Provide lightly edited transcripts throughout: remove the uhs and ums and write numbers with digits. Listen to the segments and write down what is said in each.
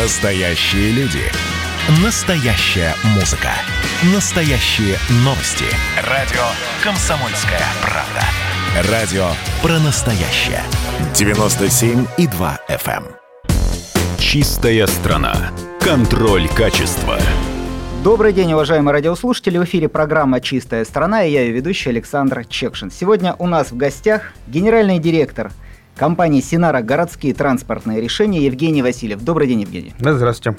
Настоящие люди. Настоящая музыка. Настоящие новости. Радио «Комсомольская правда». Радио про настоящее. 97,2 FM. Чистая страна. Контроль качества. Добрый день, уважаемые радиослушатели. В эфире программа «Чистая страна» и я, ее ведущий Александр Чекшин. Сегодня у нас в гостях генеральный директор компании «Синара. Городские транспортные решения» Евгений Васильев. Добрый день, Евгений. Да, здравствуйте.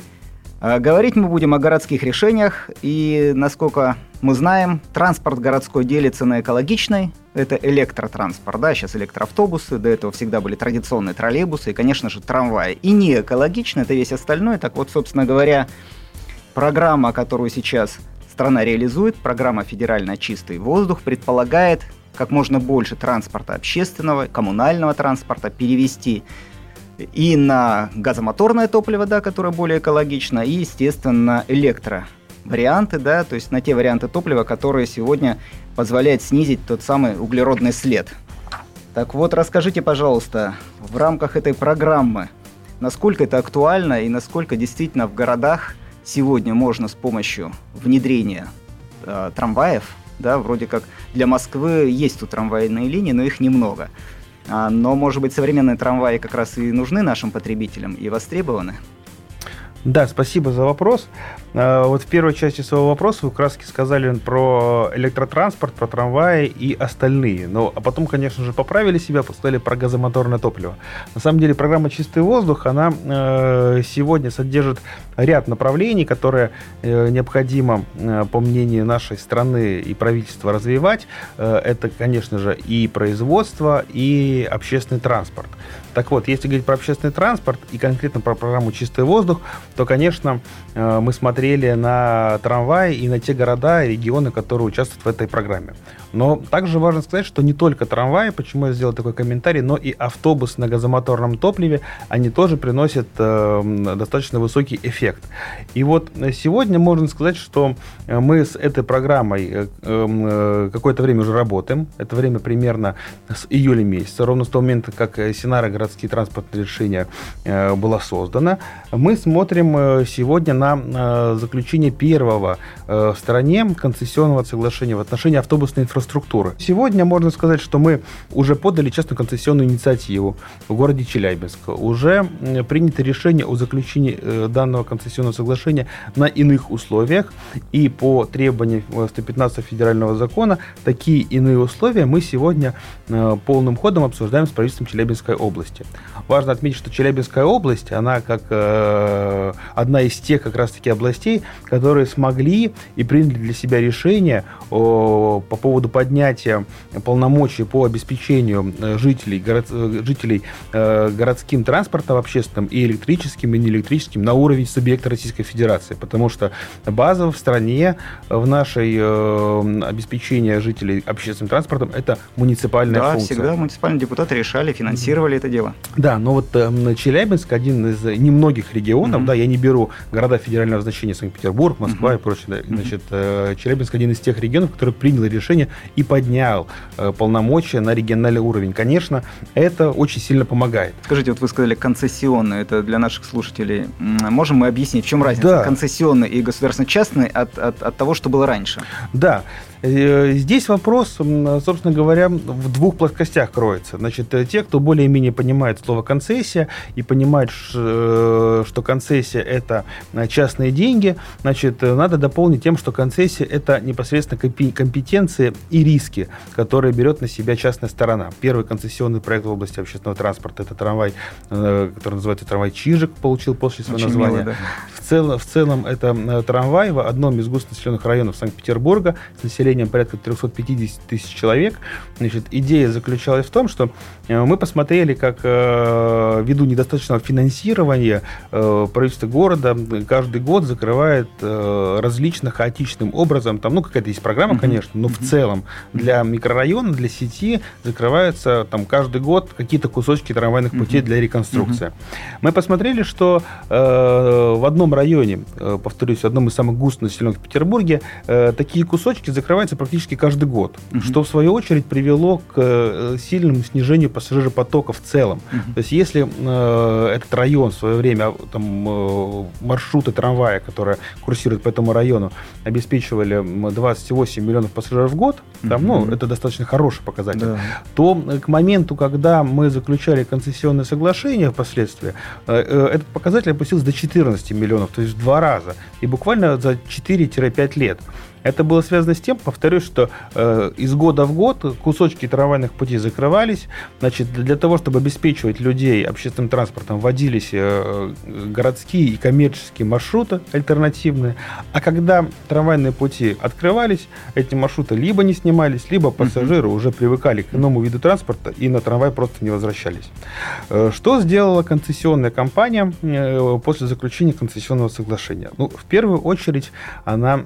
Говорить мы будем о городских решениях. И, насколько мы знаем, транспорт городской делится на экологичный. Это электротранспорт, да, сейчас электроавтобусы, до этого всегда были традиционные троллейбусы и, конечно же, трамваи. И не экологичный, это весь остальной. Так вот, собственно говоря, программа, которую сейчас страна реализует, программа «Федеральный чистый воздух», предполагает как можно больше транспорта общественного, коммунального транспорта перевести и на газомоторное топливо, да, которое более экологично, и, естественно, электроварианты, да, то есть на те варианты топлива, которые сегодня позволяют снизить тот самый углеродный след. Так вот, расскажите, пожалуйста, в рамках этой программы, насколько это актуально и насколько действительно в городах сегодня можно с помощью внедрения трамваев, да, вроде как для Москвы есть тут трамвайные линии, но их немного. Но, может быть, современные трамваи как раз и нужны нашим потребителям и востребованы? Да, спасибо за вопрос. Вот в первой части своего вопроса вы вкратце сказали про электротранспорт, про трамваи и остальные. А потом, конечно же, поправили себя, поставили про газомоторное топливо. На самом деле программа «Чистый воздух», она сегодня содержит ряд направлений, которые необходимо, по мнению нашей страны и правительства, развивать. Это, конечно же, и производство, и общественный транспорт. Так вот, если говорить про общественный транспорт и конкретно про программу «Чистый воздух», то, конечно, мы смотрели на трамваи и на те города и регионы, которые участвуют в этой программе. Но также важно сказать, что не только трамваи, почему я сделал такой комментарий, но и автобусы на газомоторном топливе, они тоже приносят достаточно высокий эффект. И вот сегодня можно сказать, что мы с этой программой какое-то время уже работаем. Это время примерно с июля месяца, ровно с того момента, как «Синара. Городские транспортные решения» была создана. Мы смотрим сегодня на заключение первого в стране концессионного соглашения в отношении автобусной инфраструктуры. Сегодня можно сказать, что мы уже подали частную концессионную инициативу в городе Челябинск. Уже принято решение о заключении данного концессионного соглашения на иных условиях. И по требованиям 115 федерального закона такие иные условия мы сегодня полным ходом обсуждаем с правительством Челябинской области. Важно отметить, что Челябинская область, она как одна из тех как раз-таки областей, которые смогли и приняли для себя решение по поводу поднятия полномочий по обеспечению жителей городским транспортом общественным и электрическим, и неэлектрическим на уровень субъекта Российской Федерации, потому что база в стране, в нашей обеспечении жителей общественным транспортом это муниципальная функция. Да, всегда муниципальные депутаты решали, финансировали это дело. Да, но вот Челябинск один из немногих регионов, да, я не беру города федерального значения Санкт-Петербург, Москва и прочее, да, значит, Челябинск один из тех регионов, который принял решение и поднял полномочия на региональный уровень. Конечно, это очень сильно помогает. Скажите, вот вы сказали концессионные, это для наших слушателей. Можем мы объяснить, в чем разница концессионный и государственно-частный от того, что было раньше? Да. Здесь вопрос, собственно говоря, в двух плоскостях кроется. Значит, те, кто более-менее понимает слово «концессия» и понимает, что концессия – это частные деньги, значит, надо дополнить тем, что концессия – это непосредственно компетенции и риски, которые берет на себя частная сторона. Первый концессионный проект в области общественного транспорта – это трамвай, который называется трамвай «Чижик», получил после своего названия. Мило, да. В целом это трамвай в одном из густонаселенных районов Санкт-Петербурга с населением порядка 350 тысяч человек. Значит, идея заключалась в том, что мы посмотрели, как ввиду недостаточного финансирования правительство города каждый год закрывает различно хаотичным образом, там, какая-то есть программа, конечно, но в целом для микрорайона, для сети закрываются там каждый год какие-то кусочки трамвайных путей для реконструкции. Мы посмотрели, что в одном одном районе, повторюсь, одном из самых густонаселенных в Петербурге, такие кусочки закрываются практически каждый год, что в свою очередь привело к сильному снижению пассажиропотока в целом. То есть если этот район в свое время там, маршруты трамвая, которые курсируют по этому району, обеспечивали 28 миллионов пассажиров в год, там, ну, это достаточно хороший показатель, то к моменту, когда мы заключали концессионное соглашение впоследствии, этот показатель опустился до 14 миллионов, то есть в 2 раза, и буквально за 4-5 лет. Это было связано с тем, повторюсь, что из года в год кусочки трамвайных путей закрывались. Значит, для того, чтобы обеспечивать людей общественным транспортом, вводились городские и коммерческие маршруты альтернативные. А когда трамвайные пути открывались, эти маршруты либо не снимались, либо пассажиры уже привыкали к иному виду транспорта и на трамвай просто не возвращались. Что сделала концессионная компания после заключения концессионного соглашения? Ну, в первую очередь она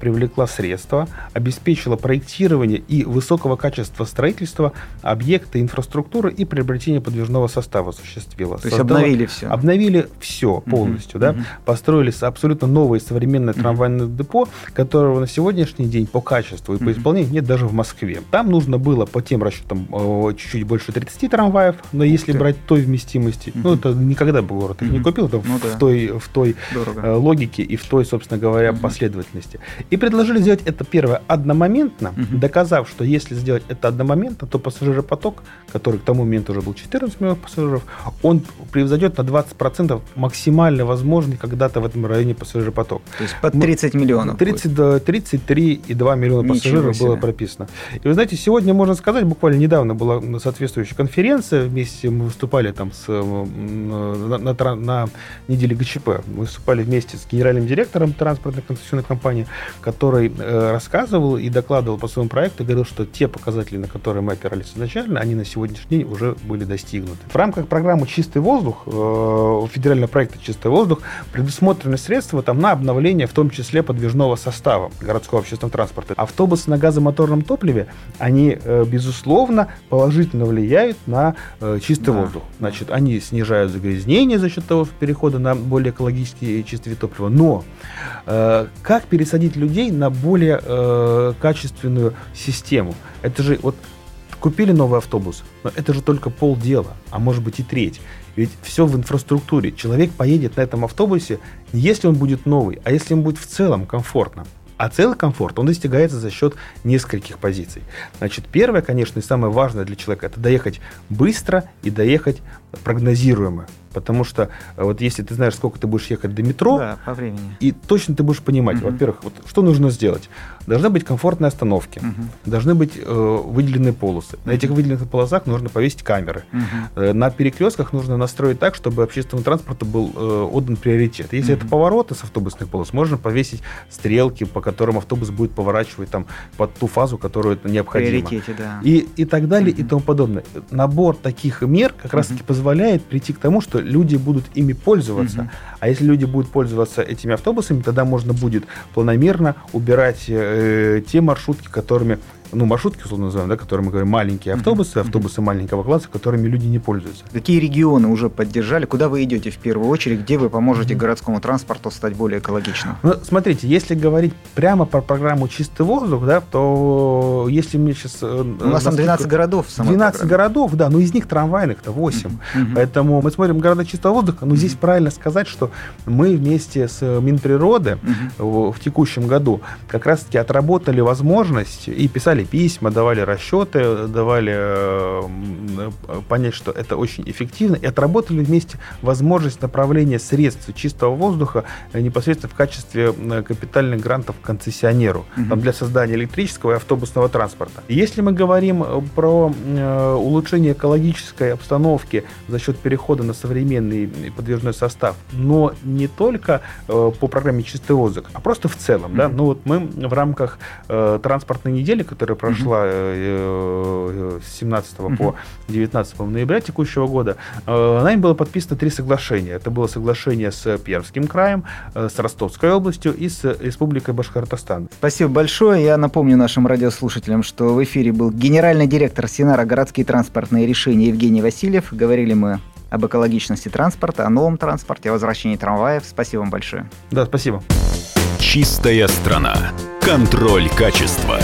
привлекла средства, обеспечила проектирование и высокого качества строительства объекта, инфраструктуры и приобретение подвижного состава осуществила. То есть обновили все? Обновили все полностью. Да? Построили абсолютно новое современное трамвайное депо, которого на сегодняшний день по качеству и по исполнению нет даже в Москве. Там нужно было по тем расчетам чуть-чуть больше 30 трамваев, но если брать той вместимости, ну это никогда бы город их не купил, это в той логике и в той, собственно говоря, последовательности. И предложили сделать это, первое, одномоментно, доказав, что если сделать это одномоментно, то пассажиропоток, который к тому моменту уже был 14 миллионов пассажиров, он превзойдет на 20% максимально возможный когда-то в этом районе пассажиропоток. То есть под 30 миллионов? 33,2 миллиона пассажиров было прописано. И вы знаете, сегодня, можно сказать, буквально недавно была соответствующая конференция, вместе мы выступали там на неделе ГЧП, мы выступали вместе с генеральным директором транспортной концессионной компании, который рассказывал и докладывал по своему проекту, говорил, что те показатели, на которые мы опирались изначально, они на сегодняшний день уже были достигнуты. В рамках программы «Чистый воздух», федерального проекта «Чистый воздух», предусмотрены средства там, на обновление, в том числе, подвижного состава городского общественного транспорта. Автобусы на газомоторном топливе, они, безусловно, положительно влияют на чистый воздух. Значит, они снижают загрязнение за счет того перехода на более экологические и чистые виды топлива. Но как пересадить людей на более качественную систему? Это же вот купили новый автобус, но это же только полдела, а может быть и треть. Ведь все в инфраструктуре. Человек поедет на этом автобусе, не если он будет новый, а если ему будет в целом комфортно. А целый комфорт, он достигается за счет нескольких позиций. Значит, первое, конечно, и самое важное для человека – это доехать быстро и доехать прогнозируемо. Потому что вот если ты знаешь, сколько ты будешь ехать до метро, по времени, и точно ты будешь понимать, во-первых, вот, что нужно сделать. Должны быть комфортные остановки, должны быть выделенные полосы. На этих выделенных полосах нужно повесить камеры. На перекрестках нужно настроить так, чтобы общественному транспорту был отдан приоритет. Если это повороты с автобусных полос, можно повесить стрелки, по которым автобус будет поворачивать там, под ту фазу, которую это необходимо. И так далее, и тому подобное. Набор таких мер как раз-таки позволяет прийти к тому, что люди будут ими пользоваться. А если люди будут пользоваться этими автобусами, тогда можно будет планомерно убирать те маршрутки, которыми, ну, маршрутки, условно называем, да, которые мы говорим, маленькие автобусы, автобусы маленького класса, которыми люди не пользуются. Какие регионы уже поддержали? Куда вы идете в первую очередь? Где вы поможете городскому транспорту стать более экологичным? Ну, смотрите, если говорить прямо про программу «Чистый воздух», да, то если мне сейчас... У нас там 12 городов. 12 городов, да, но из них трамвайных-то 8. Поэтому мы смотрим города чистого воздуха, но здесь правильно сказать, что мы вместе с Минприроды в текущем году как раз-таки отработали возможность и писали письма, давали расчеты, давали понять, что это очень эффективно, и отработали вместе возможность направления средств чистого воздуха непосредственно в качестве капитальных грантов концессионеру там, для создания электрического и автобусного транспорта. Если мы говорим про улучшение экологической обстановки за счет перехода на современный подвижной состав, но не только по программе «Чистый воздух», а просто в целом, да, ну вот мы в рамках транспортной недели, которая прошла с 17 по 19 ноября текущего года, нами было подписано 3 соглашения. Это было соглашение с Пермским краем, с Ростовской областью и с Республикой Башкортостан. Спасибо большое. Я напомню нашим радиослушателям, что в эфире был генеральный директор Синара «Городские транспортные решения» Евгений Васильев. Говорили мы об экологичности транспорта, о новом транспорте, о возвращении трамваев. Спасибо вам большое. Да, спасибо. Чистая страна. Контроль качества.